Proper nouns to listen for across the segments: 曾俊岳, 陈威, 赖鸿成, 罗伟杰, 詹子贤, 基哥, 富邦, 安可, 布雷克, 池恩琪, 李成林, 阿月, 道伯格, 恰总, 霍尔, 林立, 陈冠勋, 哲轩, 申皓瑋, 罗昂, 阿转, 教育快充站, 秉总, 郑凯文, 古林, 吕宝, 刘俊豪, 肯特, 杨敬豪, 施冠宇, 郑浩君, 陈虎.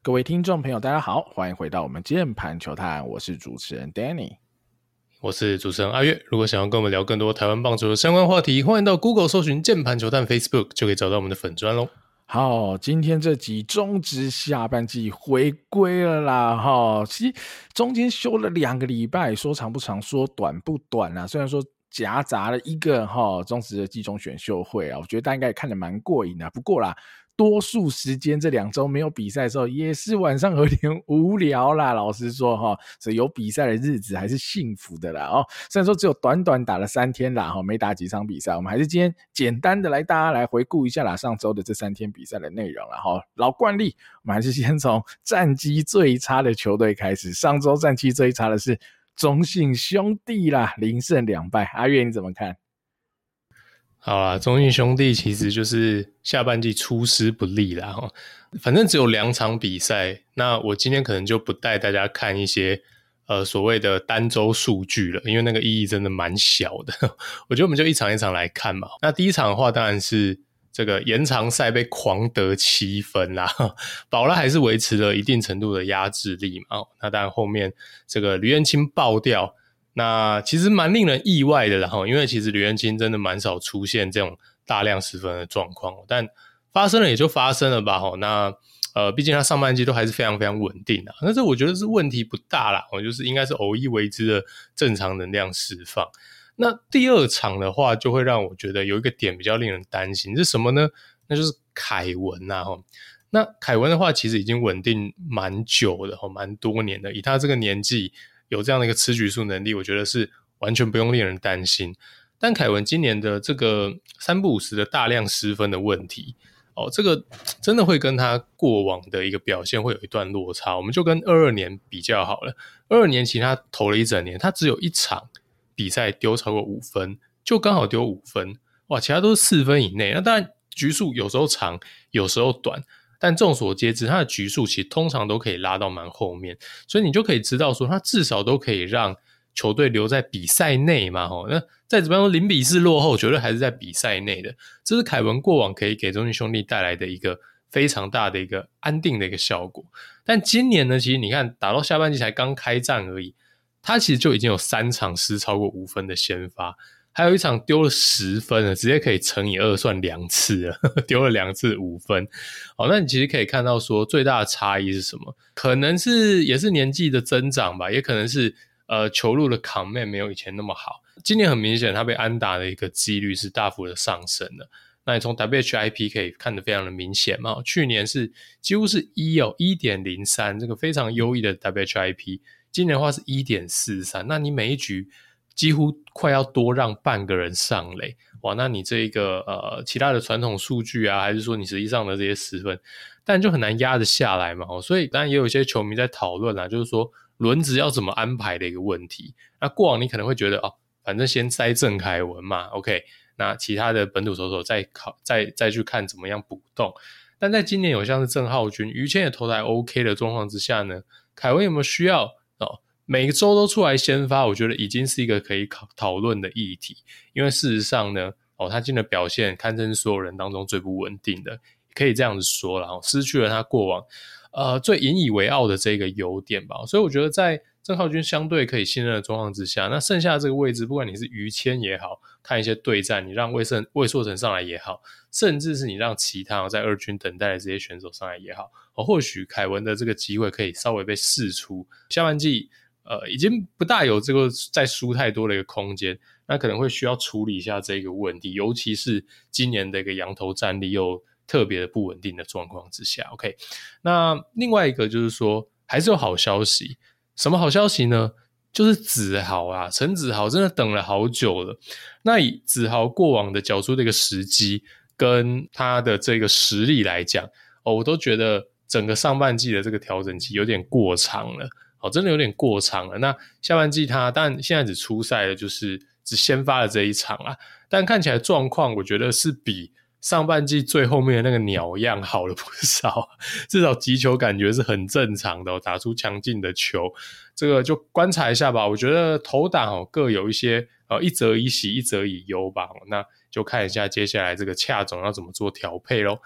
各位听众朋友大家好，欢迎回到我们键盘球探，我是主持人 Danny， 我是主持人阿月。如果想要跟我们聊更多台湾棒球的相关话题，欢迎到 Google 搜寻键盘球探 Facebook 就可以找到我们的粉专咯。好，今天这集中职下半季回归了啦哈！其实中间休了2个礼拜，说长不长，说短不短啦。虽然说夹杂了一个中职的季中选秀会啊，我觉得大家应该也看得蛮过瘾的。不过啦，多数时间这2周没有比赛的时候，也是晚上有点无聊啦。老实说哈，所以有比赛的日子还是幸福的啦哦。虽然说只有短短打了3天啦，没打几场比赛，我们还是今天简单的来大家来回顾一下啦上周的这3天比赛的内容啦哈。老惯例，我们还是先从战绩最差的球队开始。上周战绩最差的是中信兄弟啦，0胜2败，阿月你怎么看？好啦，中信兄弟其实就是下半季出师不利啦，反正只有2场比赛，那我今天可能就不带大家看一些所谓的单周数据了，因为那个意义真的蛮小的。我觉得我们就一场一场来看嘛。那第一场的话，当然是这个延长赛被狂得7分啦，宝拉还是维持了一定程度的压制力嘛。那当然后面这个吕彦青爆掉，那其实蛮令人意外的啦，因为其实吕彦青真的蛮少出现这种大量失分的状况，但发生了也就发生了吧。那毕竟他上半季都还是非常非常稳定的，但是我觉得是问题不大啦，就是应该是偶一为之的正常能量释放。那第二场的话，就会让我觉得有一个点比较令人担心是什么呢？那就是凯文啊。那凯文的话其实已经稳定蛮久的，蛮多年的，以他这个年纪有这样的一个吃局数能力，我觉得是完全不用令人担心。但凯文今年的这个3不5时的大量失分的问题这个真的会跟他过往的一个表现会有一段落差。我们就跟22年比较好了，22年其实他投了一整年，他只有一场比赛丢超过5分，就刚好丢5分，哇，其他都是4分以内。那当然局数有时候长有时候短，但众所皆知他的局数其实通常都可以拉到蛮后面，所以你就可以知道说他至少都可以让球队留在比赛内嘛。那再怎么样0-4落后绝对还是在比赛内的，这是凯文过往可以给中信兄弟带来的一个非常大的一个安定的一个效果。但今年呢，其实你看打到下半季才刚开战而已，他其实就已经有3场失超过5分的先发，还有一场丢了10分了，直接可以乘以2算2次了，丢了2次5分。好，那你其实可以看到说最大的差异是什么？可能是也是年纪的增长吧，也可能是球路的 command 没有以前那么好。今年很明显他被安打的一个几率是大幅的上升了。那你从 WHIP 可以看得非常的明显嘛，去年是几乎是1.03 这个非常优异的 WHIP，今年的话是 1.43， 那你每一局几乎快要多让半个人上垒，哇，那你这个其他的传统数据啊，还是说你实际上的这些失分，但就很难压得下来嘛。所以当然也有一些球迷在讨论啦，就是说轮值要怎么安排的一个问题。那过往你可能会觉得反正先塞郑凯文嘛 ，OK， 那其他的本土投手再去看怎么样补洞。但在今年有像是郑浩君、于谦也投台 OK 的状况之下呢，凯文有没有需要？每个周都出来先发，我觉得已经是一个可以讨论的议题。因为事实上呢，他今天的表现堪称所有人当中最不稳定的，可以这样子说啦，失去了他过往最引以为傲的这个优点吧。所以我觉得在郑浩君相对可以信任的状况之下，那剩下这个位置，不管你是于谦也好，看一些对战，你让魏硕成上来也好，甚至是你让其他在二军等待的这些选手上来也好，或许凯文的这个机会可以稍微被释出。下半季已经不大有这个再输太多的一个空间，那可能会需要处理一下这个问题，尤其是今年的一个洋投战力又特别的不稳定的状况之下 OK。 那另外一个就是说还是有好消息，什么好消息呢？就是子豪啊，陈子豪真的等了好久了。那以子豪过往的缴出的一个时机跟他的这个实力来讲我都觉得整个上半季的这个调整期有点过长了，真的有点过长了。那下半季他但现在只出赛了，就是只先发了这一场啦，但看起来状况我觉得是比上半季最后面的那个鸟样好了不少，至少击球感觉是很正常的打出强劲的球，这个就观察一下吧。我觉得投打各有一些一则以喜一则以忧吧，那就看一下接下来这个恰总要怎么做调配咯。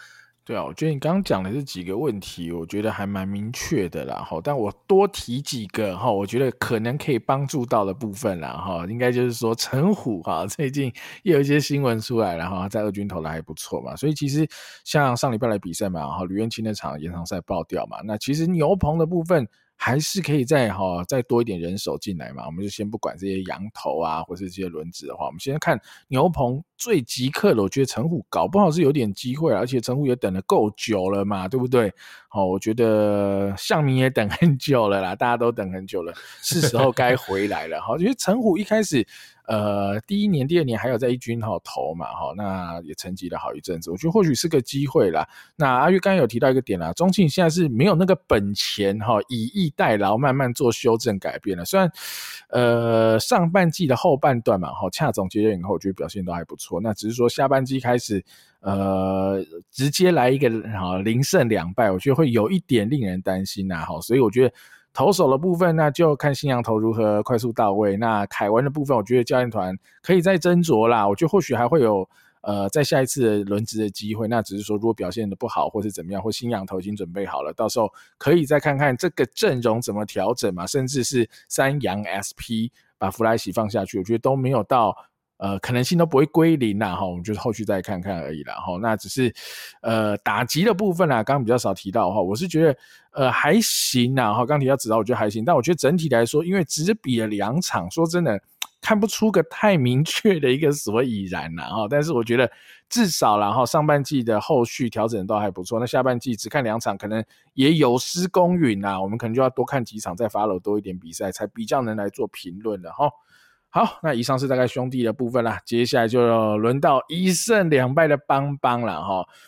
对啊，我觉得你刚刚讲的这几个问题我觉得还蛮明确的啦，但我多提几个我觉得可能可以帮助到的部分啦，应该就是说陈虎最近也有一些新闻出来了，在二军投的还不错嘛，所以其实像上礼拜的比赛嘛，吕彦青那场延长赛爆掉嘛，那其实牛棚的部分还是可以再多一点人手进来嘛，我们就先不管这些羊头啊或是这些轮子的话，我们先看牛棚最即刻的，我觉得陈虎搞不好是有点机会，而且陈虎也等了够久了嘛，对不对？我觉得象迷也等很久了啦，大家都等很久了，是时候该回来了因为陈虎一开始第一年第二年还有在一军投嘛，那也沉寂了好一阵子，我觉得或许是个机会啦。那阿月刚刚有提到一个点啦，中信现在是没有那个本钱以逸待劳慢慢做修正改变了，虽然上半季的后半段嘛，恰总结任以后我觉得表现都还不错，那只是说下半季开始直接来一个0胜2败，我觉得会有一点令人担心啦，所以我觉得投手的部分那就看新洋投如何快速到位，那凯文的部分我觉得教练团可以再斟酌啦，我觉得或许还会有在下一次轮值的机会，那只是说如果表现的不好或是怎么样，或新洋投已经准备好了，到时候可以再看看这个阵容怎么调整嘛，甚至是三洋 SP 把弗莱西放下去，我觉得都没有到可能性都不会归零啦，我们就后续再看看而已啦，那只是打击的部分啦，刚刚比较少提到，我是觉得还行啦，刚提到指导我觉得还行，但我觉得整体来说因为只比了2场，说真的看不出个太明确的一个所以然啦，但是我觉得至少啦上半季的后续调整都还不错，那下半季只看2场可能也有失公允啦，我们可能就要多看几场再 follow 多一点比赛才比较能来做评论了。好，那以上是大概兄弟的部分啦，接下来就轮到1胜2败的邦邦啦，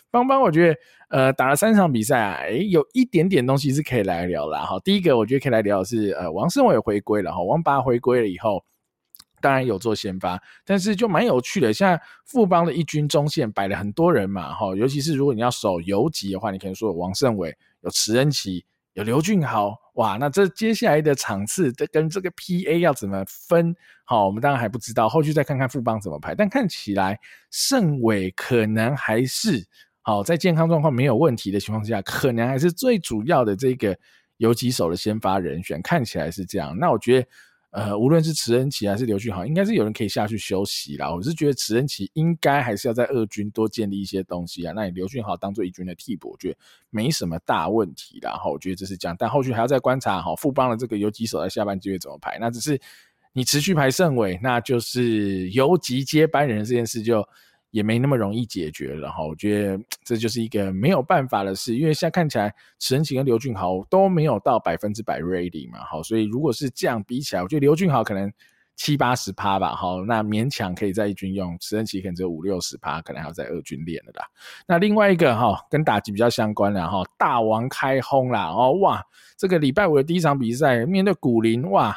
邦邦我觉得打了3场比赛啊，有一点点东西是可以来聊啦，第一个我觉得可以来聊的是王胜伟回归了，王八回归了以后当然有做先发，但是就蛮有趣的，现在富邦的一军中线摆了很多人嘛，尤其是如果你要守游击的话，你可能说有王胜伟，有池恩琪，有刘俊豪，哇，那这接下来的场次跟这个 PA 要怎么分，我们当然还不知道，后续再看看富邦怎么排，但看起来胜伟可能还是在健康状况没有问题的情况下，可能还是最主要的这个游击手的先发人选，看起来是这样。那我觉得无论是池恩琪还是刘俊豪，应该是有人可以下去休息啦。我是觉得池恩琪应该还是要在二军多建立一些东西啊。那你刘俊豪当做一军的替补，我觉得没什么大问题啦。我觉得这是这样，但后续还要再观察富邦的这个游击手在下半季会怎么排。那只是你持续排胜伟，那就是游击接班人这件事就也没那么容易解决了，我觉得这就是一个没有办法的事，因为现在看起来池恩琪跟刘俊豪都没有到100% ready 嘛，所以如果是这样比起来，我觉得刘俊豪可能70-80% 吧，那勉强可以在一军用，池恩琪可能只有50-60%，可能还要在二军练了啦。那另外一个跟打击比较相关啦，大王开轰啦，哇，这个礼拜五的第一场比赛面对古林，哇，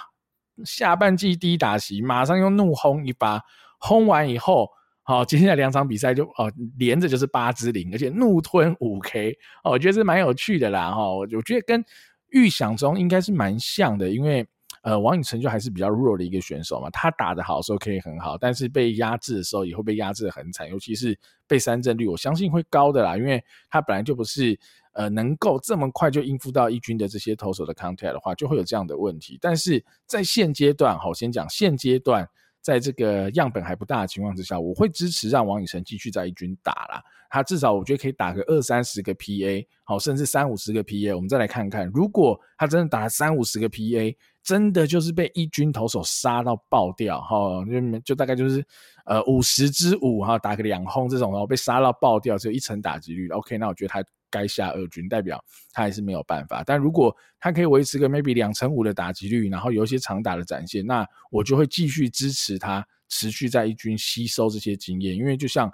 下半季第一打席马上又怒轰一发，轰完以后接下来2场比赛就连着就是8-0，而且怒吞5K，我觉得是蛮有趣的啦，我觉得跟预想中应该是蛮像的，因为王以诚就还是比较弱的一个选手嘛，他打得好的时候可以很好，但是被压制的时候也会被压制得很惨，尤其是被3振率，我相信会高的啦，因为他本来就不是能够这么快就应付到一军的这些投手的 contact 的话，就会有这样的问题。但是在现阶段先讲现阶段，在这个样本还不大的情况之下，我会支持让王以诚继续在一军打啦，他至少我觉得可以打个20-30个 PA， 甚至30-50个 PA， 我们再来看看，如果他真的打了30-50个 PA， 真的就是被一军投手杀到爆掉，就大概就是50-5打个2轰这种被杀到爆掉，只有1成打击率 OK， 那我觉得他该下二军，代表他还是没有办法，但如果他可以维持个 maybe 2成5的打击率，然后有一些长打的展现，那我就会继续支持他持续在一军吸收这些经验，因为就像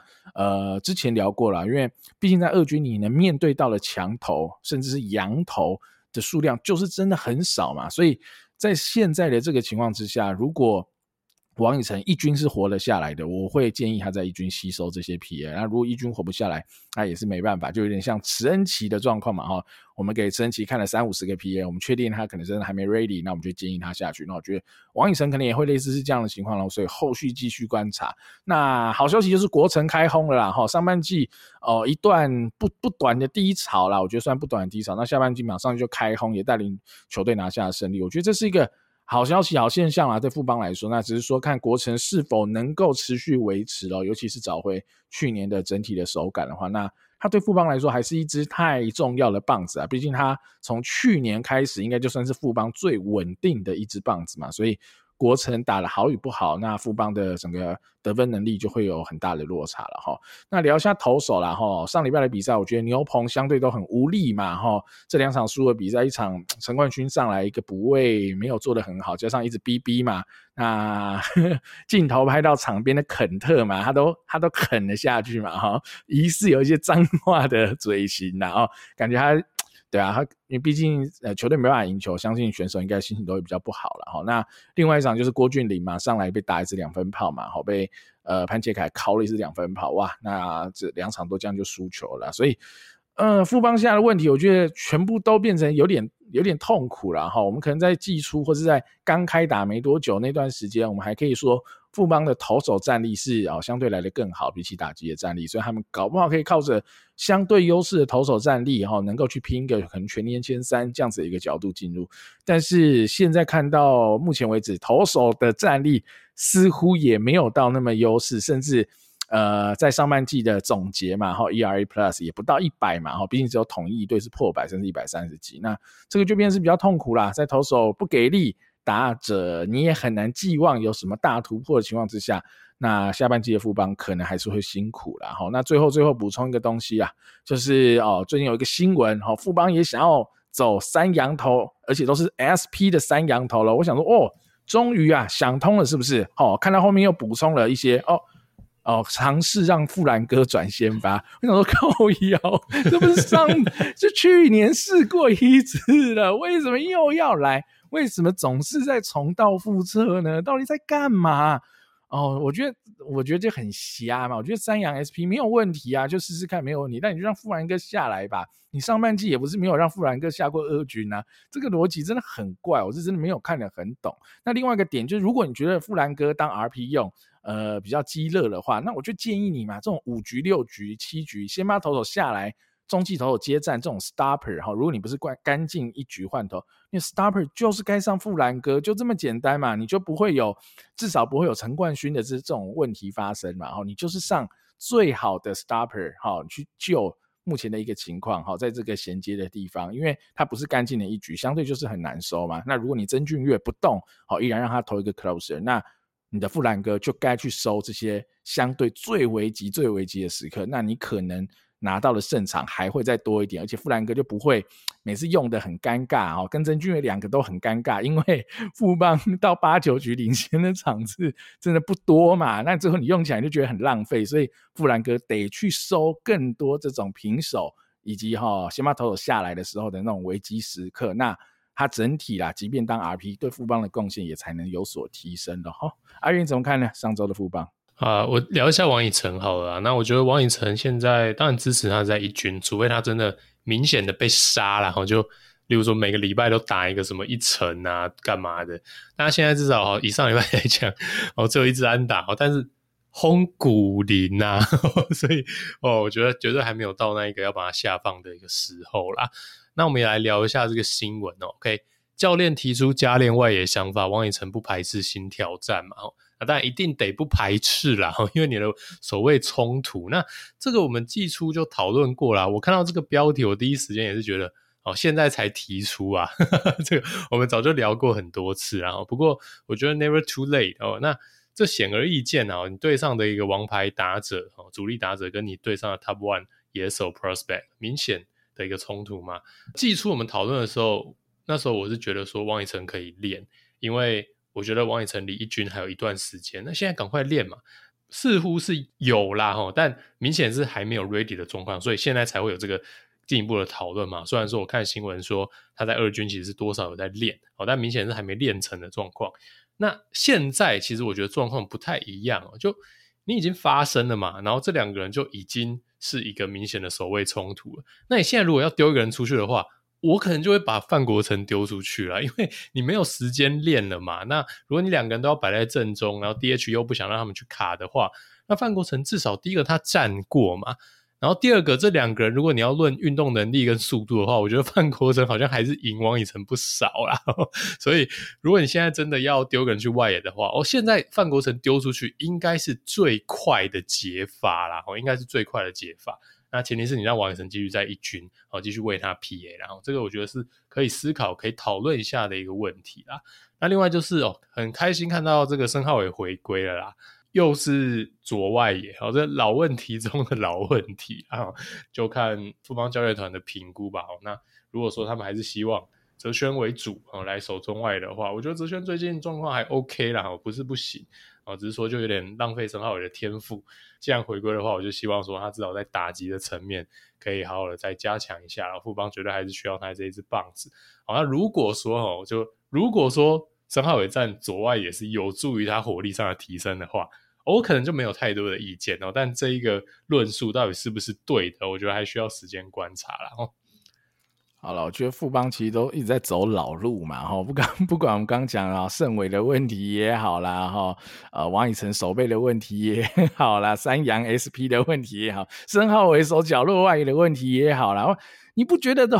之前聊过啦，因为毕竟在二军你能面对到的强投甚至是洋投的数量就是真的很少嘛，所以在现在的这个情况之下，如果王以诚一军是活了下来的，我会建议他在一军吸收这些 PA。 那如果一军活不下来，那也是没办法，就有点像池恩奇的状况嘛哈。我们给池恩奇看了30-50个 PA， 我们确定他可能真的还没 ready， 那我们就建议他下去。那我觉得王以诚可能也会类似是这样的情况，所以后续继续观察。那好消息就是国城开轰了啦哈，上半季一段不短的低潮啦，我觉得算不短的低潮，那下半季马上就开轰，也带领球队拿下了胜利，我觉得这是一个好消息好现象啦，对富邦来说，那只是说看国城是否能够持续维持咯，尤其是找回去年的整体的手感的话，那他对富邦来说还是一支太重要的棒子啊，毕竟他从去年开始应该就算是富邦最稳定的一支棒子嘛，所以国城打得好与不好，那富邦的整个得分能力就会有很大的落差了齁。那聊一下投手啦齁，上礼拜的比赛我觉得牛棚相对都很无力嘛齁，这两场输的比赛，一场陈冠勋上来一个补位没有做得很好，加上一直逼嘛，那镜头拍到场边的肯特嘛，他都啃了下去嘛齁，疑似有一些脏话的嘴型啦齁，感觉他对啊，因为毕竟球队没办法赢球，相信选手应该心情都会比较不好了哈。那另外一场就是郭俊麟嘛，上来被打一次2分炮嘛，好被潘杰凯敲了一次2分炮，哇，那这两场都这样就输球了，所以富邦现在的问题，我觉得全部都变成有点痛苦了哈。我们可能在季初或是在刚开打没多久那段时间，我们还可以说富邦的投手战力是相对来的更好，比起打击的战力，所以他们搞不好可以靠着相对优势的投手战力能够去拼一个可能全年前3这样子的一个角度进入，但是现在看到目前为止投手的战力似乎也没有到那么优势，甚至在上半季的总结嘛 ERA Plus 也不到100嘛，毕竟只有统一队是破100甚至130级，那这个就变成是比较痛苦啦，在投手不给力打者你也很难寄望有什么大突破的情况之下，那下半季的富邦可能还是会辛苦啦。那最后补充一个东西啊，就是最近有一个新闻，富邦也想要走三羊头，而且都是 SP 的三羊头了，我想说终于啊想通了是不是看到后面又补充了一些尝试让富兰哥转先发，我想说靠腰，这不是就去年试过一次了，为什么又要来？为什么总是在重蹈覆辙呢？到底在干嘛？我觉得这很瞎嘛。我觉得三洋 SP 没有问题啊，就试试看没有问题。但你就让富兰哥下来吧。你上半季也不是没有让富兰哥下过二军啊，这个逻辑真的很怪，我是真的没有看得很懂。那另外一个点就是，如果你觉得富兰哥当 RP 用，比较激热的话，那我就建议你嘛，这种5局、6局、7局先把投手下来。中继投手接战这种 stopper 如果你不是干净一局换投，因为 stopper 就是该上富兰哥，就这么简单嘛，你就不会有至少不会有陈冠勋的这种问题发生嘛，你就是上最好的 stopper 去救目前的一个情况在这个衔接的地方，因为它不是干净的一局，相对就是很难收嘛。那如果你曾俊岳不动依然让他投一个 closer， 那你的富兰哥就该去收这些相对最危急的时刻，那你可能拿到的胜场还会再多一点，而且富兰哥就不会每次用的很尴尬跟曾俊岳两个都很尴尬，因为富邦到8-9局领先的场次真的不多嘛，那最后你用起来就觉得很浪费，所以富兰哥得去收更多这种平手以及先把投手下来的时候的那种危机时刻，那他整体啦，即便当 RP 对富邦的贡献也才能有所提升的阿元怎么看呢？上周的富邦我聊一下王以诚好了啦。那我觉得王以诚现在当然支持他在一军，除非他真的明显的被杀了，就例如说每个礼拜都打一个什么一成啊干嘛的。那现在至少以上礼拜来讲只有一支安打但是轰古林啊所以我觉得绝对还没有到那一个要把他下放的一个时候啦。那我们也来聊一下这个新闻OK。教练提出加练外野想法，王以诚不排斥新挑战嘛当然一定得不排斥啦，因为你的所谓冲突，那这个我们季初就讨论过啦。我看到这个标题我第一时间也是觉得现在才提出啊这个我们早就聊过很多次啦，不过我觉得 never too late那这显而易见你对上的一个王牌打者主力打者跟你对上的 top 1 野手 prospect 明显的一个冲突嘛。季初我们讨论的时候，那时候我是觉得说王以诚可以练，因为我觉得王以诚离一军还有一段时间，那现在赶快练嘛，似乎是有啦但明显是还没有 ready 的状况，所以现在才会有这个进一步的讨论嘛。虽然说我看新闻说他在二军其实是多少有在练但明显是还没练成的状况。那现在其实我觉得状况不太一样哦，就你已经发生了嘛，然后这两个人就已经是一个明显的首位冲突了。那你现在如果要丢一个人出去的话，我可能就会把范国成丢出去了，因为你没有时间练了嘛。那如果你两个人都要摆在正中，然后 DH 又不想让他们去卡的话，那范国成至少第一个他站过嘛，然后第二个这两个人如果你要论运动能力跟速度的话，我觉得范国成好像还是赢王以诚不少啦所以如果你现在真的要丢个人去外野的话，现在范国成丢出去应该是最快的解法啦，应该是最快的解法。那前提是你让王以诚继续在一军，继续为他 PA， 然后这个我觉得是可以思考可以讨论一下的一个问题啦。那另外就是很开心看到这个申皓瑋回归了啦，又是左外野，这老问题中的老问题啊，就看富邦教练团的评估吧。那如果说他们还是希望哲轩为主来守中外的话，我觉得哲轩最近状况还 OK 啦，不是不行，只是说就有点浪费申皓瑋的天赋。既然回归的话，我就希望说他至少在打击的层面可以好好的再加强一下，富邦绝对还是需要他这一支棒子。那如果说申皓瑋站左外也是有助于他火力上的提升的话，我可能就没有太多的意见但这一个论述到底是不是对的，我觉得还需要时间观察啦好了，我觉得富邦其实都一直在走老路嘛不管我们刚讲了胜伟的问题也好啦王以诚守备的问题也好啦，三洋 SP 的问题也好，申皓瑋守角落外的问题也好啦，你不觉得都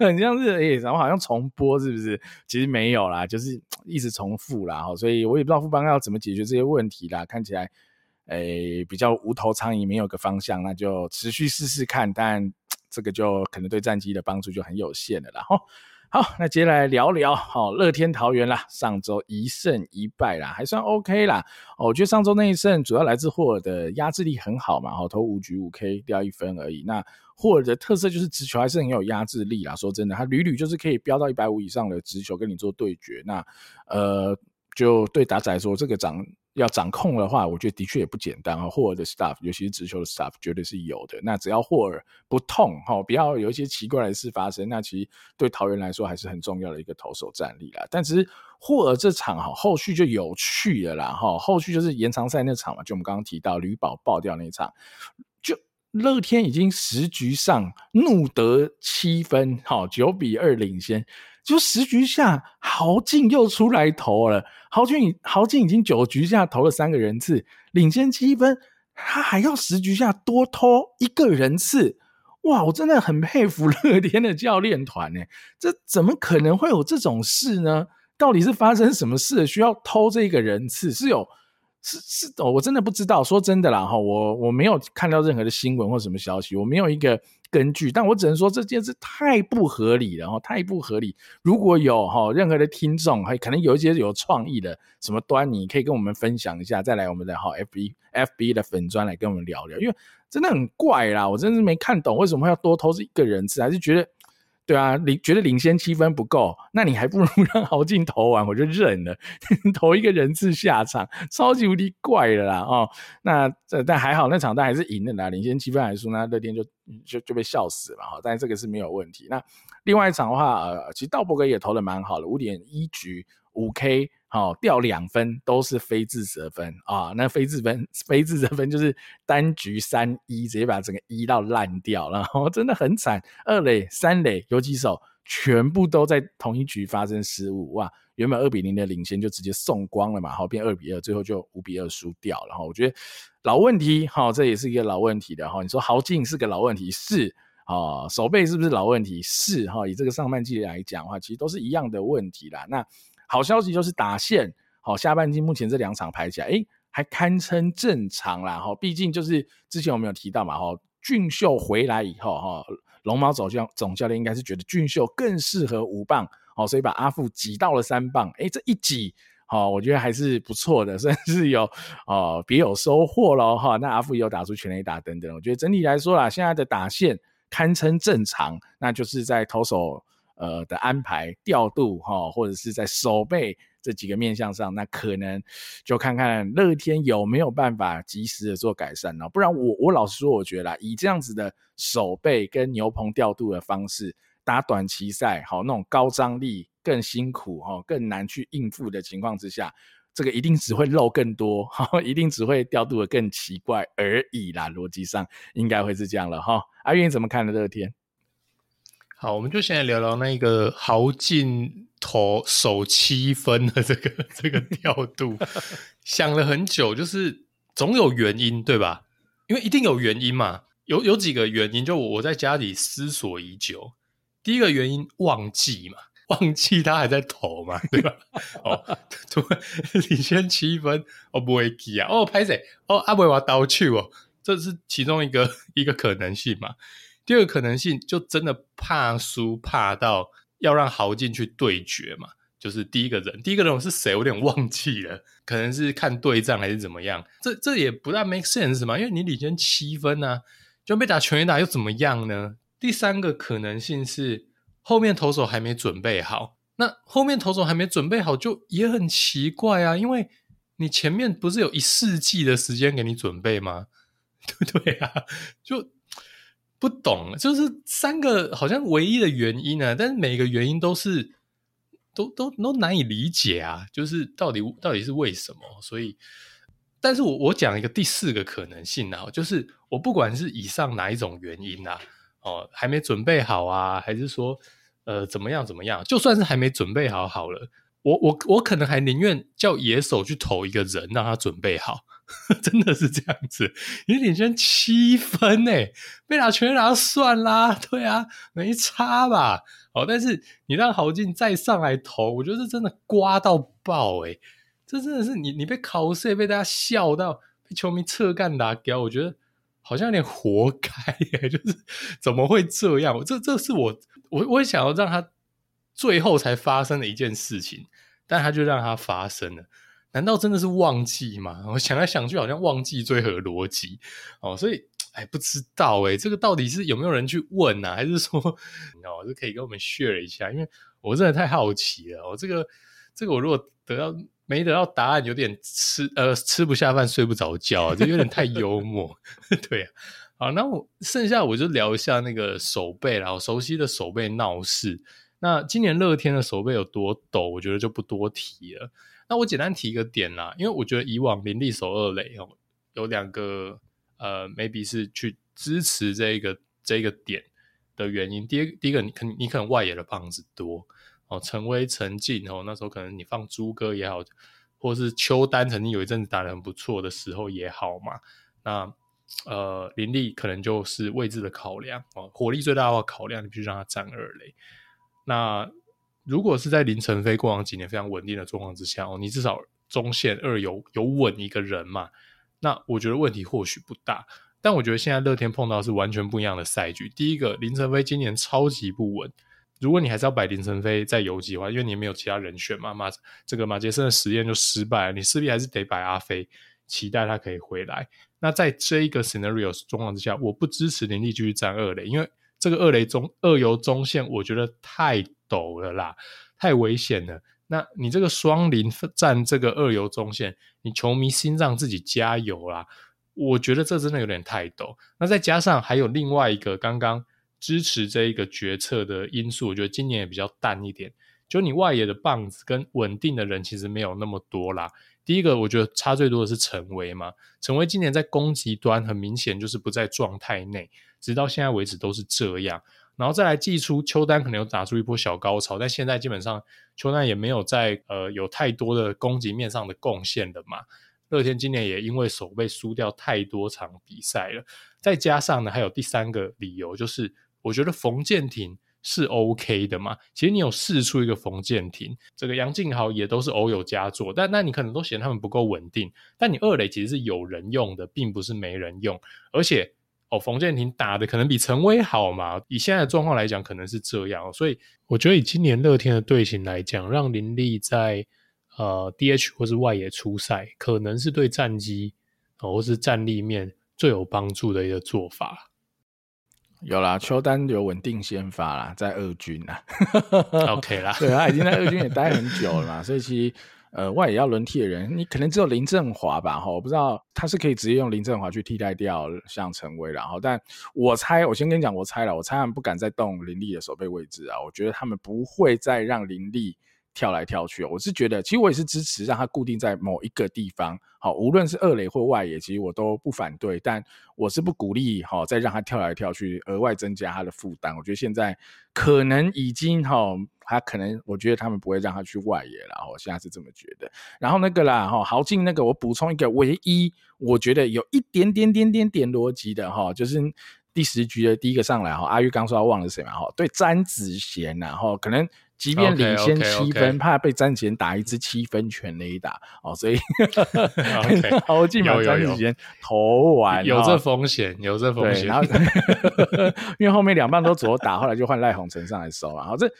很像是然后好像重播是不是？其实没有啦，就是一直重复啦所以我也不知道富邦要怎么解决这些问题啦，看起来比较无头苍蝇，没有个方向，那就持续试试看，但这个就可能对战绩的帮助就很有限了啦好，那接下来聊聊乐天桃园啦，上周1胜1败啦，还算 OK 啦我觉得上周那一胜主要来自霍尔的压制力很好嘛投5局5K 掉1分而已。那霍尔的特色就是直球还是很有压制力啦，说真的他屡屡就是可以飙到150以上的直球跟你做对决。那就对打者来说，这个要掌控的话，我觉得的确也不简单霍尔的 staff， 尤其是直球的 staff 绝对是有的。那只要霍尔不痛不要有一些奇怪的事发生，那其实对桃园来说还是很重要的一个投手战力啦。但其实霍尔这场后续就有趣了啦后续就是延长赛那场嘛，就我们刚刚提到吕宝爆掉那场，就乐天已经10局上怒得7分9-2领先，就10局下豪进又出来投了，豪进已经9局下投了3个人次，领先7分，他还要10局下多投1个人次。哇，我真的很佩服乐天的教练团耶，这怎么可能会有这种事呢？到底是发生什么事需要偷这个人次？我真的不知道，说真的啦我没有看到任何的新闻或什么消息，我没有一个根据，但我只能说这件事太不合理了太不合理。如果有任何的听众可能有一些有创意的什么端倪可以跟我们分享一下，再来我们的 FB 的粉专来跟我们聊聊，因为真的很怪啦，我真是没看懂为什么要多投1个人次，还是觉得对啊，觉得领先7分不够，那你还不如让豪进投完，我就认了投1个人次下场，超级无敌怪了啦那但还好那场但还是赢了啦，领先7分还输，那乐天就被笑死了但是这个是没有问题。那另外一场的话其实道伯格也投得蛮好的，5.1局5K 掉2分，都是非自责分那非自责分就是单局3-1，直接把整个1到烂掉，然后真的很惨，2垒3垒有几手全部都在同一局发生失误，哇，原本2-0的领先就直接送光了嘛变2-2，最后就5-2输掉了我觉得老问题这也是一个老问题的你说豪进是个老问题是守备是不是老问题是以这个上半季来讲的话，其实都是一样的问题啦。那好消息就是打线下半季目前这2场排起来还堪称正常啦毕竟就是之前我们有提到嘛俊秀回来以后龙猫总教练应该是觉得俊秀更适合5棒所以把阿富挤到了3棒这一挤我觉得还是不错的，甚至有别有收获咯那阿富也有打出全垒打等等，我觉得整体来说啦，现在的打线堪称正常，那就是在投手的安排调度或者是在守备这几个面向上，那可能就看看乐天有没有办法及时的做改善不然我老实说，我觉得啦，以这样子的守备跟牛棚调度的方式打短期赛那种高张力更辛苦、哦、更难去应付的情况之下，这个一定只会漏更多，一定只会调度的更奇怪而已啦，逻辑上应该会是这样了。阿云、啊、怎么看了乐天？好，我们就先来聊聊那个豪进投首7分的这个调度。想了很久，就是总有原因对吧？因为一定有原因嘛，有几个原因，就我在家里思索已久。第一个原因，忘记嘛。忘记他还在投嘛，对吧？哦，领先7分，哦，不会记啊，哦，拍谁？哦，阿维瓦刀去哦，这是其中一个可能性嘛。第二个可能性就真的怕输，怕到要让豪进去对决嘛，就是第一个人是谁，我有点忘记了，可能是看对战还是怎么样。这也不大 make sense 嘛，因为你领先7分啊，就被打全垒打又怎么样呢？第三个可能性是，后面投手还没准备好，那后面投手还没准备好就也很奇怪啊，因为你前面不是有一世纪的时间给你准备吗？对不对啊？就不懂，就是三个好像唯一的原因啊，但是每个原因都是都难以理解啊，就是到底是为什么？所以，但是我讲一个第四个可能性啊，就是我不管是以上哪一种原因啊。哦，还没准备好啊，还是说怎么样？就算是还没准备好好了，我可能还宁愿叫野手去投一个人让他准备好，真的是这样子。你领先7分欸，被打全垒打算啦，对啊，没差吧？哦，但是你让豪进再上来投，我觉得这真的刮到爆欸，这真的是你被考试被大家笑到，被球迷侧干打掉，我觉得。好像有点活该耶，就是怎么会这样？这是我也想要让他最后才发生的一件事情，但他就让他发生了。难道真的是忘记吗？我想来想去，好像忘记最合逻辑哦。所以，哎，不知道哎，这个到底是有没有人去问啊？还是说，哦，是可以跟我们 share 一下？因为我真的太好奇了。我这个我如果没得到答案，有点吃不下饭睡不着觉啊，这有点太幽默。对啊，好，那我剩下我就聊一下那个守备啦，熟悉的守备闹事。那今年乐天的守备有多抖，我觉得就不多提了。那我简单提一个点啦，因为我觉得以往林立守二垒哦，有两个maybe 是去支持这个点的原因。第一个你可能外野的棒子多。哦，陈威、陈进哦，那时候可能你放猪哥也好，或是邱丹曾经有一阵子打得很不错的时候也好嘛。那林立可能就是位置的考量哦，火力最大化考量，你必须让他站二垒。那如果是在林晨飞过往几年非常稳定的状况之下哦，你至少中线二有稳一个人嘛，那我觉得问题或许不大。但我觉得现在乐天碰到的是完全不一样的赛局。第一个，林晨飞今年超级不稳。如果你还是要摆林晨飞在游击的话，因为你没有其他人选嘛，这个马杰森的实验就失败了，你势必还是得摆阿飞，期待他可以回来。那在这一个 scenario 状况之下，我不支持林立继续站二垒，因为这个二游中线我觉得太陡了啦，太危险了。那你这个双林站这个二游中线，你球迷心脏自己加油啦，我觉得这真的有点太陡。那再加上还有另外一个刚刚支持这一个决策的因素，我觉得今年也比较淡一点，就你外野的棒子跟稳定的人其实没有那么多啦。第一个我觉得差最多的是陈威嘛，陈威今年在攻击端很明显就是不在状态内，直到现在为止都是这样。然后再来祭出邱丹可能有打出一波小高潮，但现在基本上邱丹也没有在有太多的攻击面上的贡献了嘛。乐天今年也因为守备输掉太多场比赛了，再加上呢还有第三个理由，就是我觉得冯建廷是 OK 的嘛，其实你有试出一个冯建廷，这个杨敬豪也都是偶有佳作，但那你可能都嫌他们不够稳定，但你二垒其实是有人用的，并不是没人用，而且哦，冯建廷打的可能比陈威好嘛，以现在的状况来讲可能是这样，所以我觉得以今年乐天的队形来讲，让林立在DH 或是外野出赛，可能是对战绩或是战力面最有帮助的一个做法。有啦，邱丹有稳定先发啦，在二军啦。OK 啦，对，他已经在二军也待很久了嘛，所以其实外野要轮替的人，你可能只有林振华吧，我不知道他是可以直接用林振华去替代掉像陈威，然后但我猜，我先跟你讲，我猜他们不敢再动林立的守备位置啊，我觉得他们不会再让林立跳来跳去，我是觉得其实我也是支持让他固定在某一个地方，无论是二垒或外野其实我都不反对，但我是不鼓励再让他跳来跳去额外增加他的负担，我觉得现在可能已经他可能我觉得他们不会让他去外野啦，我现在是这么觉得。然后那个啦豪进那个我补充一个，唯一我觉得有一点逻辑的就是第10局的第一个上来阿玉刚说他忘了谁嘛，对詹子贤啦，可能即便领先7分，怕被詹子贤打一支7分全垒打所以豪进把詹子贤投完，有这风险，然后因为后面两棒都左打，后来就换赖鸿成上来收，然后这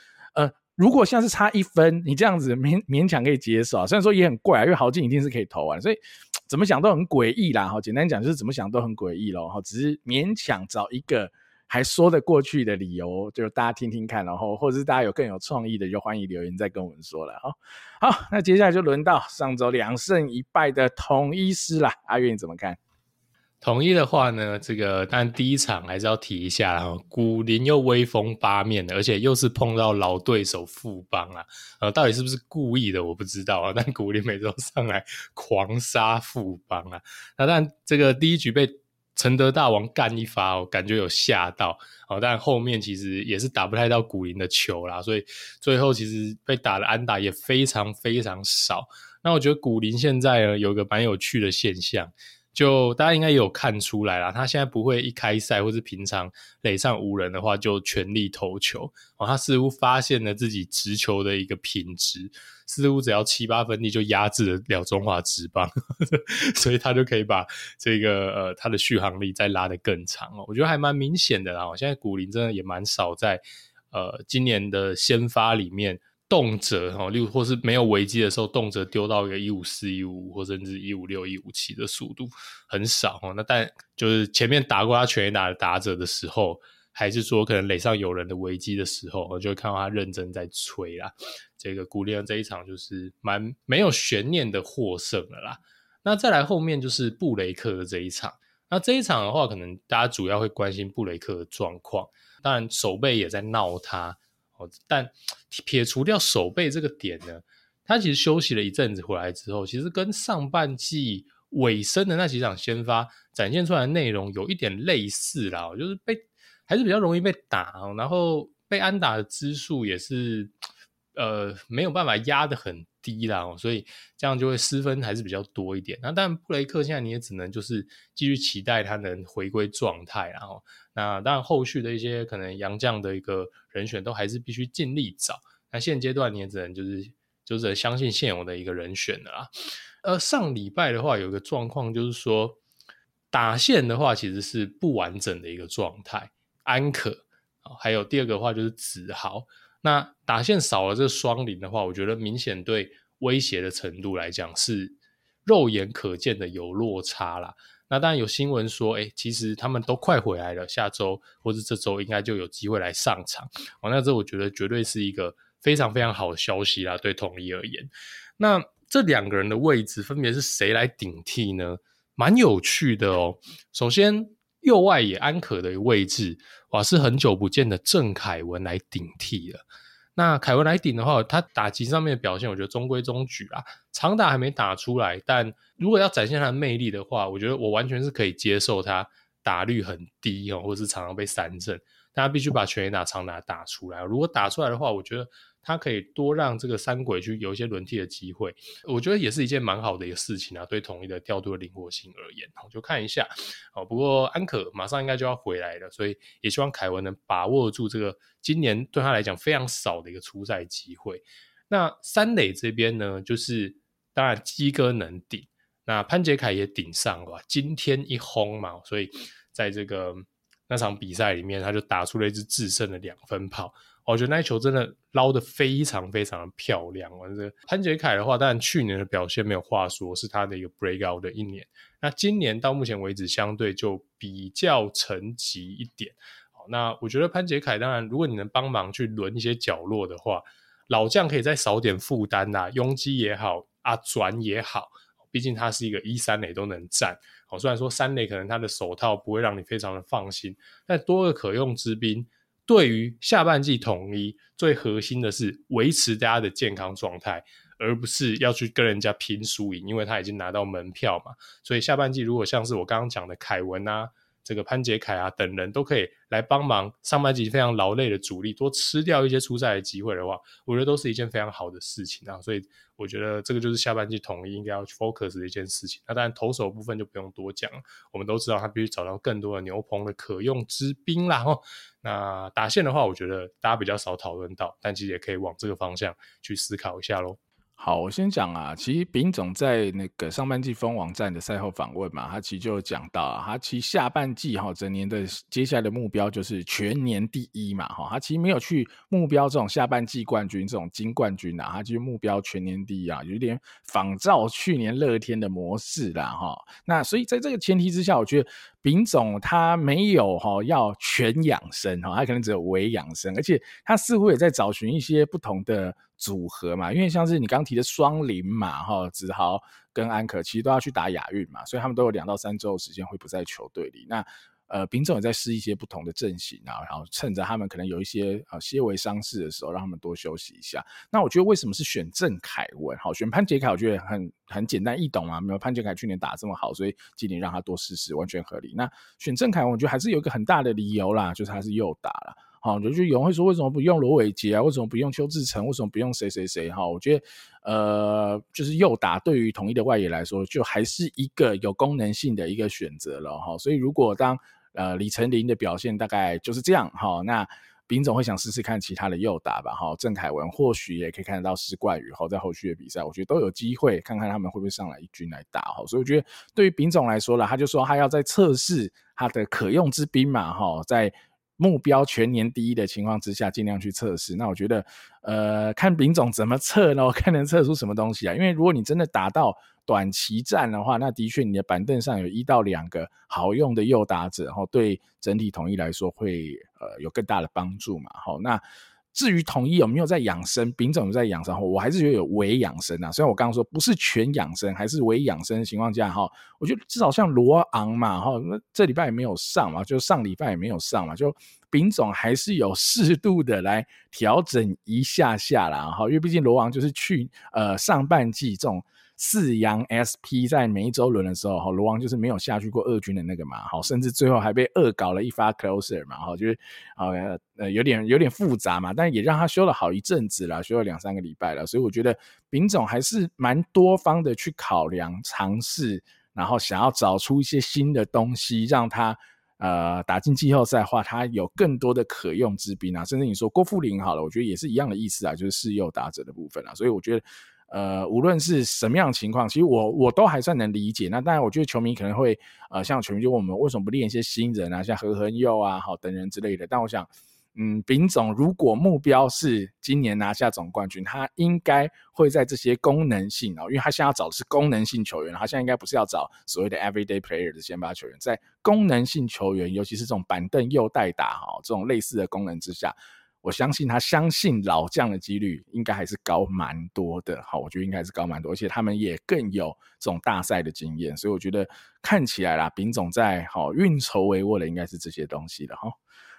如果像是差一分，你这样子勉强可以接受虽然说也很怪因为豪进一定是可以投完，所以怎么想都很诡异啦简单讲就是怎么想都很诡异咯只是勉强找一个还说得过去的理由，就大家听听看，然后或者是大家有更有创意的，就欢迎留言再跟我们说了好，那接下来就轮到上周2胜1败的统一狮啦，阿月你怎么看？统一的话呢，这个但第一场还是要提一下啦古林又威风八面的，而且又是碰到老对手富邦啊，到底是不是故意的我不知道啊，但古林每周上来狂杀富邦啊，那但这个第一局被承德大王干一发感觉有吓到但后面其实也是打不太到古林的球啦，所以最后其实被打的安打也非常非常少。那我觉得古林现在呢有一个蛮有趣的现象，就大家应该也有看出来啦，他现在不会一开赛或是平常垒上无人的话就全力投球他似乎发现了自己直球的一个品质，似乎只要7-8分地就压制得了中华职棒所以他就可以把这个他的续航力再拉得更长我觉得还蛮明显的啦现在古林真的也蛮少在今年的先发里面动辄例如或是没有危机的时候动辄丢到一个154 155或甚至156 157的速度很少那但就是前面打过他全垒打的打者的时候，还是说可能垒上有人的危机的时候，就会看到他认真在吹啦。这个古林这一场就是蛮没有悬念的获胜了啦。那再来后面就是布雷克的这一场，那这一场的话可能大家主要会关心布雷克的状况，当然守备也在闹他但撇除掉守备这个点呢，他其实休息了一阵子回来之后，其实跟上半季尾声的那几场先发展现出来的内容有一点类似啦就是还是比较容易被打然后被安打的支数也是没有办法压得很低啦所以这样就会失分还是比较多一点。那当然布雷克现在你也只能就是继续期待他能回归状态啦那当然后续的一些可能洋将的一个人选都还是必须尽力找，那现阶段你也只能就是相信现有的一个人选了啦。上礼拜的话有一个状况就是说打线的话其实是不完整的一个状态，安可还有第二个的话就是子豪，那打线少了这双林的话，我觉得明显对威胁的程度来讲是肉眼可见的有落差啦。那当然有新闻说其实他们都快回来了，下周或是这周应该就有机会来上场那这我觉得绝对是一个非常非常好的消息啦，对统一而言。那这两个人的位置分别是谁来顶替呢？蛮有趣的首先右外野安可的位置是很久不见的郑凯文来顶替了。那凯文来顶的话，他打击上面的表现我觉得中规中矩啦，长打还没打出来，但如果要展现他的魅力的话，我觉得我完全是可以接受他打率很低或是常常被三振，但他必须把全垒打长打打出来，如果打出来的话，我觉得他可以多让这个三鬼去有一些轮替的机会，我觉得也是一件蛮好的一个事情对统一的调度的灵活性而言就看一下不过安可马上应该就要回来了，所以也希望凯文能把握住这个今年对他来讲非常少的一个出赛机会。那三垒这边呢，就是当然基哥能顶，那潘杰凯也顶上了今天一轰嘛，所以在这个那场比赛里面他就打出了一支制胜的2分炮我觉得那一球真的捞得非常非常的漂亮潘杰凯的话当然去年的表现没有话说，是他的一个 breakout 的一年，那今年到目前为止相对就比较沉寂一点那我觉得潘杰凯当然如果你能帮忙去轮一些角落的话，老将可以再少点负担啦，拥击也好阿转也好，毕竟他是一个一三垒都能站，虽然说三垒可能他的手套不会让你非常的放心，但多个可用之兵对于下半季统一最核心的是维持大家的健康状态，而不是要去跟人家拼输赢，因为他已经拿到门票嘛。所以下半季如果像是我刚刚讲的凯文啊，这个潘杰凯啊等人都可以来帮忙上半季非常劳累的主力多吃掉一些出赛的机会的话，我觉得都是一件非常好的事情啊。所以我觉得这个就是下半季统一应该要 focus 的一件事情。那当然投手部分就不用多讲，我们都知道他必须找到更多的牛棚的可用之兵啦齁。那打线的话我觉得大家比较少讨论到，但其实也可以往这个方向去思考一下咯。好，我先讲啊，其实秉总在那个上半季封网站的赛后访问嘛，他其实就有讲到啊，他其实下半季整年的接下来的目标就是全年第一嘛，他其实没有去目标这种下半季冠军这种金冠军啊，他就目标全年第一啊，有点仿照去年乐天的模式啦。那所以在这个前提之下，我觉得秉总他没有要全养生，他可能只有微养生，而且他似乎也在找寻一些不同的组合嘛，因为像是你刚提的双林嘛，子豪跟安可其实都要去打亚运嘛，所以他们都有2到3周的时间会不在球队里。那秉总也在试一些不同的阵型啊，然后趁着他们可能有一些些微伤势的时候，让他们多休息一下。那我觉得为什么是选郑凯文，选潘杰凯我觉得很简单易懂啊，没有潘杰凯去年打得这么好，所以今年让他多试试完全合理。那选郑凯文我觉得还是有一个很大的理由啦，就是他是右打啦。就有人会说为什么不用罗伟杰啊，为什么不用邱志成，为什么不用谁谁谁，我觉得就是右打对于统一的外野来说就还是一个有功能性的一个选择了所以如果当李成林的表现大概就是这样那秉总会想试试看其他的右打吧郑凯文或许也可以看得到施冠宇在后续的比赛，我觉得都有机会看看他们会不会上来一军来打所以我觉得对于秉总来说啦，他就说他要在测试他的可用之兵嘛在目标全年第一的情况之下尽量去测试。那我觉得看秉总怎么测呢，看能测出什么东西啊，因为如果你真的打到短期战的话，那的确你的板凳上有1到2个好用的右打者对整体统一来说会有更大的帮助嘛那至于统一有没有在养生，秉总有在养生，我还是觉得有微养生啊。虽然我刚刚说不是全养生，还是微养生的情况下我觉得至少像罗昂嘛这礼拜也没有上嘛，就上礼拜也没有上嘛，就秉总还是有适度的来调整一下下啦因为毕竟罗昂就是去上半季这种四洋 SP 在每一周轮的时候罗王就是没有下去过二军的那个嘛甚至最后还被恶搞了一发 closer 嘛就是有点复杂嘛，但也让他修了好一阵子啦，修了2-3个礼拜啦，所以我觉得秉总还是蛮多方的去考量尝试，然后想要找出一些新的东西让他打进季后赛的话他有更多的可用之兵啊，甚至你说郭富林好了，我觉得也是一样的意思啊，就是试诱打者的部分啊，所以我觉得无论是什么样的情况，其实我都还算能理解。那当然我觉得球迷可能会像球迷就问我们为什么不练一些新人啊，像何恒佑啊等人之类的，但我想秉总如果目标是今年拿下总冠军，他应该会在这些功能性因为他现在要找的是功能性球员，他现在应该不是要找所谓的 everyday player 的先发球员，在功能性球员尤其是这种板凳右代打这种类似的功能之下，我相信他相信老将的几率应该还是高蛮多的我觉得应该还是高蛮多，而且他们也更有这种大赛的经验，所以我觉得看起来啦秉总在运筹帷幄的应该是这些东西的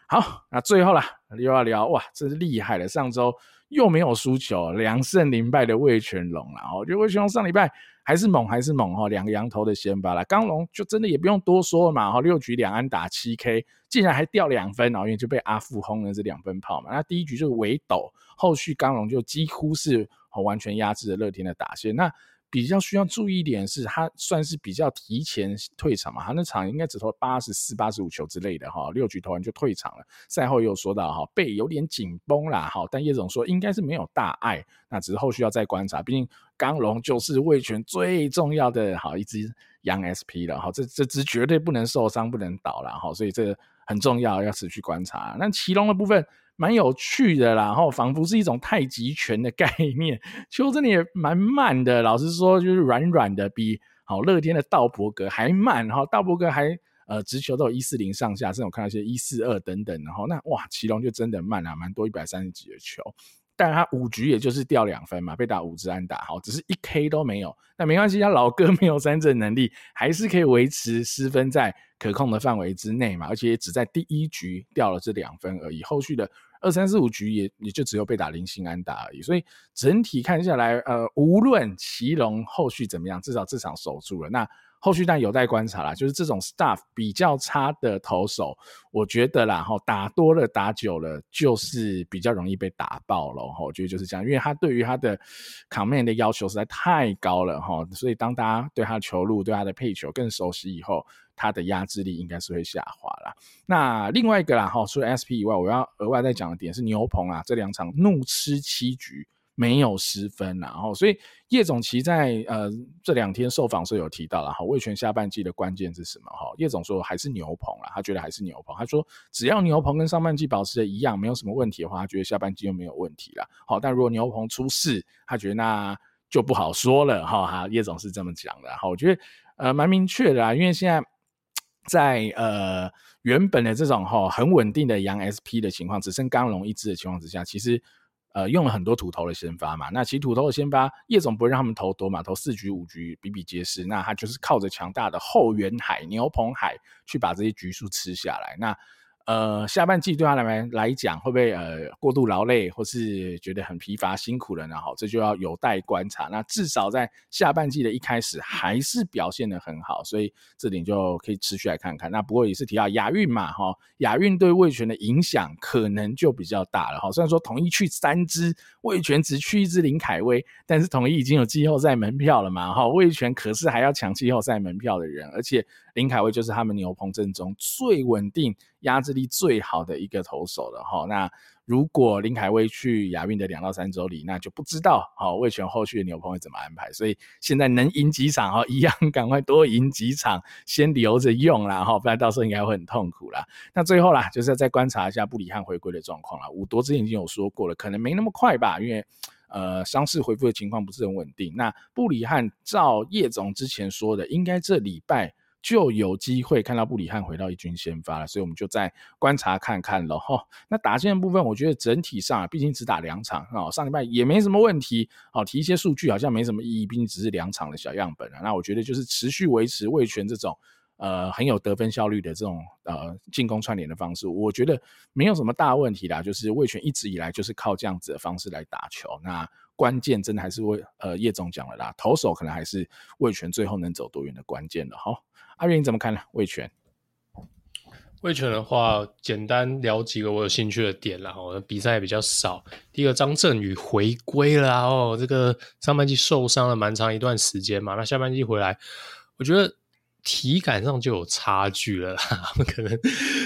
好，那最后啦又要聊哇真是厉害了，上周又没有输球2胜0败的味全龙啦我觉得味全龙上礼拜还是猛两个羊头的先发啦，刚龙就真的也不用多说嘛6局2安打 7K 竟然还掉2分因为就被阿富轰了这2分炮嘛，那第1局就围斗，后续刚龙就几乎是完全压制了乐天的打线。那比较需要注意一点是他算是比较提前退场嘛，他那场应该只投84、85球之类的6局投完就退场了，赛后也有说到背有点紧绷啦但叶总说应该是没有大碍，那只是后续要再观察，毕竟刚龙就是味全最重要的一支洋 SP 了这支绝对不能受伤不能倒啦所以这很重要要持续观察。那奇隆的部分蛮有趣的啦仿佛是一种太极拳的概念，球真的也蛮慢的，老实说就是软软的，比乐天的道伯格还慢道伯格还直球都有140上下，甚至我看到一些142等等那哇奇隆就真的慢啦蛮多130几的球。但他五局也就是掉2分嘛，被打5支安打，只是1K 都没有，那没关系，他老哥没有三振能力，还是可以维持失分在可控的范围之内嘛，而且也只在第1局掉了这2分而已，后续的2、3、4、5局 也就只有被打0星安打而已，所以整体看下来，无论奇隆后续怎么样，至少这场守住了，那后续但有待观察啦，就是这种 staff 比较差的投手，我觉得啦，打多了打久了就是比较容易被打爆了，我觉得就是这样，因为他对于他的 command 的要求实在太高了，所以当大家对他的球路对他的配球更熟悉以后，他的压制力应该是会下滑啦。那另外一个啦，除了 SP 以外，我要额外再讲的点是牛棚啦，这2场怒吃7局没有失分啦，所以叶总其在这2天受访时有提到啦，味全下半季的关键是什么，叶总说还是牛棚啦，他觉得还是牛棚，他说只要牛棚跟上半季保持的一样没有什么问题的话，他觉得下半季就没有问题啦，但如果牛棚出事，他觉得那就不好说了，叶总是这么讲的，我觉得蛮明确的啦，因为现在在原本的这种很稳定的洋 SP 的情况，只剩刚龙一支的情况之下，其实用了很多土头的先发嘛，那其实土头的先发叶总不会让他们投多嘛，投4局5局比比皆是，那他就是靠着强大的后援海牛棚海去把这些局数吃下来，那下半季对他来讲会不会过度劳累或是觉得很疲乏辛苦了呢，这就要有待观察，那至少在下半季的一开始还是表现得很好，所以这点就可以持续来看看，那不过也是提到亚运嘛，亚运对味全的影响可能就比较大了，虽然说统一去3支，味全只去1支林凯威，但是统一已经有季后赛门票了嘛，味全可是还要抢季后赛门票的人，而且林凯威就是他们牛棚阵中最稳定压制力最好的一个投手了，那如果林凯威去亚运的2到3周里，那就不知道味全后续的牛棚会怎么安排，所以现在能赢几场一样赶快多赢几场先留着用啦，不然到时候应该会很痛苦啦。那最后啦，就是要再观察一下布里汉回归的状况啦，伍铎之前已经有说过了，可能没那么快吧，因为伤势恢复的情况不是很稳定，那布里汉照叶总之前说的，应该这礼拜就有机会看到布里汉回到一军先发了，所以我们就再观察看看了。那打线的部分，我觉得整体上毕竟只打2场，上礼拜也没什么问题，提一些数据好像没什么意义，毕竟只是2场的小样本啊。那我觉得就是持续维持味全这种很有得分效率的这种进攻串联的方式，我觉得没有什么大问题啦，就是味全一直以来就是靠这样子的方式来打球，那关键真的还是叶总讲了啦，投手可能还是味全最后能走多远的关键了。阿元你怎么看呢？味全的话，简单聊几个我有兴趣的点啦，我的比赛也比较少。第一个，张振宇回归啦，这个上半季受伤了蛮长一段时间嘛，那下半季回来，我觉得体感上就有差距了啦，他们可能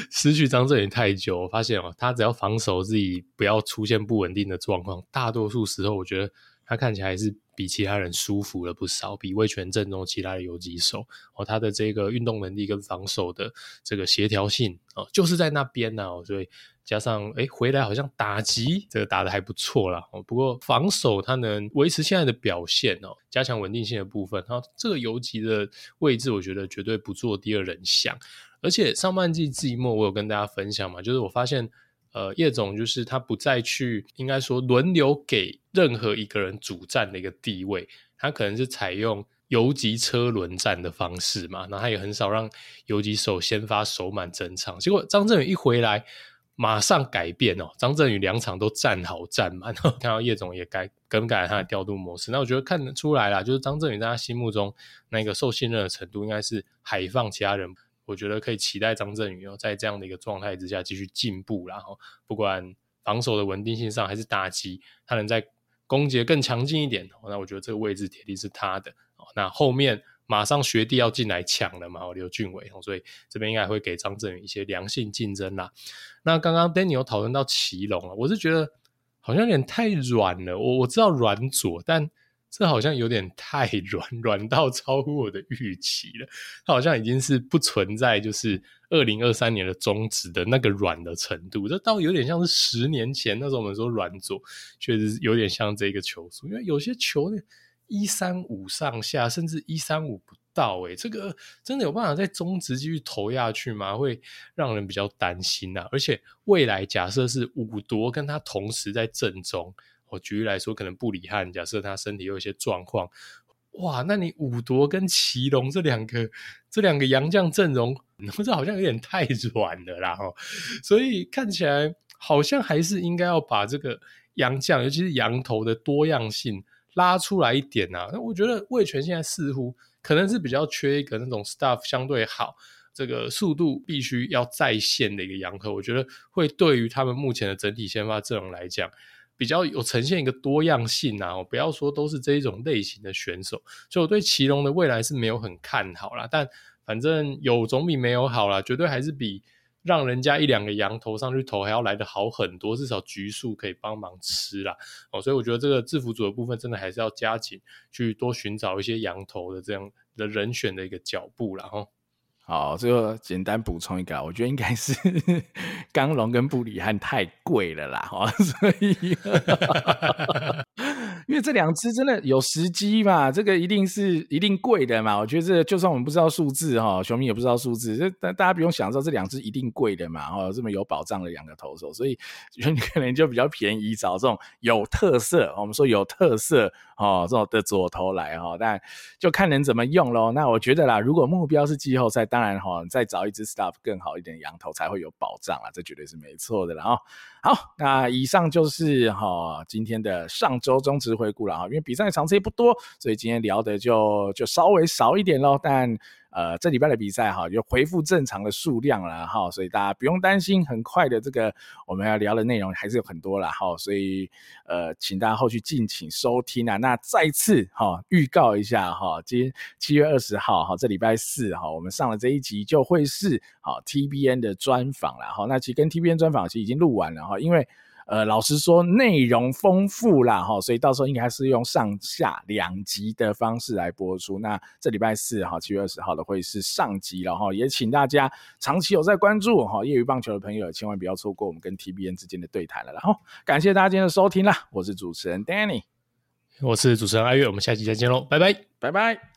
失去张振宇太久，我发现他只要防守自己不要出现不稳定的状况，大多数时候我觉得他看起来还是比其他人舒服了不少，比味全阵中其他的游击手，他的这个运动能力跟防守的这个协调性，就是在那边啊，所以加上回来好像打击这个打得还不错啦，不过防守他能维持现在的表现，加强稳定性的部分，这个游击的位置我觉得绝对不做第二人想。而且上半季季末我有跟大家分享嘛，就是我发现叶总就是他不再去应该说轮流给任何一个人主战的一个地位，他可能是采用游击车轮战的方式嘛，那他也很少让游击手先发守满整场，结果张振宇一回来马上改变张振宇2场都站好站满，看到叶总也更改了他的调度模式，那我觉得看得出来啦，就是张振宇在他心目中那个受信任的程度应该是海放其他人，我觉得可以期待张振宇在这样的一个状态之下继续进步啦，不管防守的稳定性上还是打击他能在攻击更强劲一点，那我觉得这个位置铁定是他的。那后面马上学弟要进来抢了嘛，刘俊伟，所以这边应该会给张振宇一些良性竞争啦。那刚刚 Danny 有讨论到奇隆我是觉得好像有点太软了，我知道软左，但这好像有点太软到超乎我的预期了，它好像已经是不存在就是2023年的中职的那个软的程度，这倒有点像是10年前那时候我们说软左，确实有点像这个球速，因为有些球135上下甚至135不到，这个真的有办法在中职继续投下去吗？会让人比较担心啊。而且未来假设是伍铎跟他同时在阵中我举例来说，可能布里汉假设他身体有一些状况，哇，那你武夺跟祁隆这两个洋将阵容，这好像有点太软了啦、哦、所以看起来好像还是应该要把这个洋将，尤其是洋投的多样性拉出来一点啊。我觉得味全现在似乎可能是比较缺一个那种 staff 相对好，这个速度必须要在线的一个洋投，我觉得会对于他们目前的整体先发阵容来讲比较有呈现一个多样性啊，不要说都是这一种类型的选手，所以我对祁隆的未来是没有很看好啦，但反正有总比没有好啦，绝对还是比让人家一两个洋投上去投还要来得好很多，至少局数可以帮忙吃啦、哦、所以我觉得这个制服组的部分真的还是要加紧去多寻找一些洋投的这样的人选的一个脚步啦、哦、好，最后简单补充一个，我觉得应该是刚龙跟布里汉太贵了啦、哦、所以因为这两支真的有时机嘛，这个一定贵的嘛，我觉得这就算我们不知道数字齁，球迷也不知道数字，这大家不用想到这两支一定贵的嘛齁，这么有保障的两个投手，所以可能就比较便宜找这种有特色，我们说有特色齁这种的左投来齁，但就看人怎么用咯。那我觉得啦，如果目标是季后赛，当然齁再找一支 staff 更好一点洋投才会有保障啦，这绝对是没错的啦齁。好，那以上就是齁今天的上周中职回顾了，因为比赛场次也不多，所以今天聊的就稍微少一点咯，但这礼拜的比赛就恢复正常的数量了，所以大家不用担心，很快的这个我们要聊的内容还是有很多啦，所以请大家后续敬请收听啊。那再次预告一下，今天7月20号这礼拜四我们上了这一集就会是 TBN 的专访啦，那其实跟 TBN 专访其实已经录完了，因为老实说内容丰富啦，所以到时候应该是用上下两集的方式来播出。那这礼拜四7月20号的会是上集了，也请大家长期有在关注业余棒球的朋友千万不要错过我们跟 TBN 之间的对谈了，然后感谢大家今天的收听啦，我是主持人 Danny， 我是主持人阿月，我们下期再见咯，拜拜拜拜。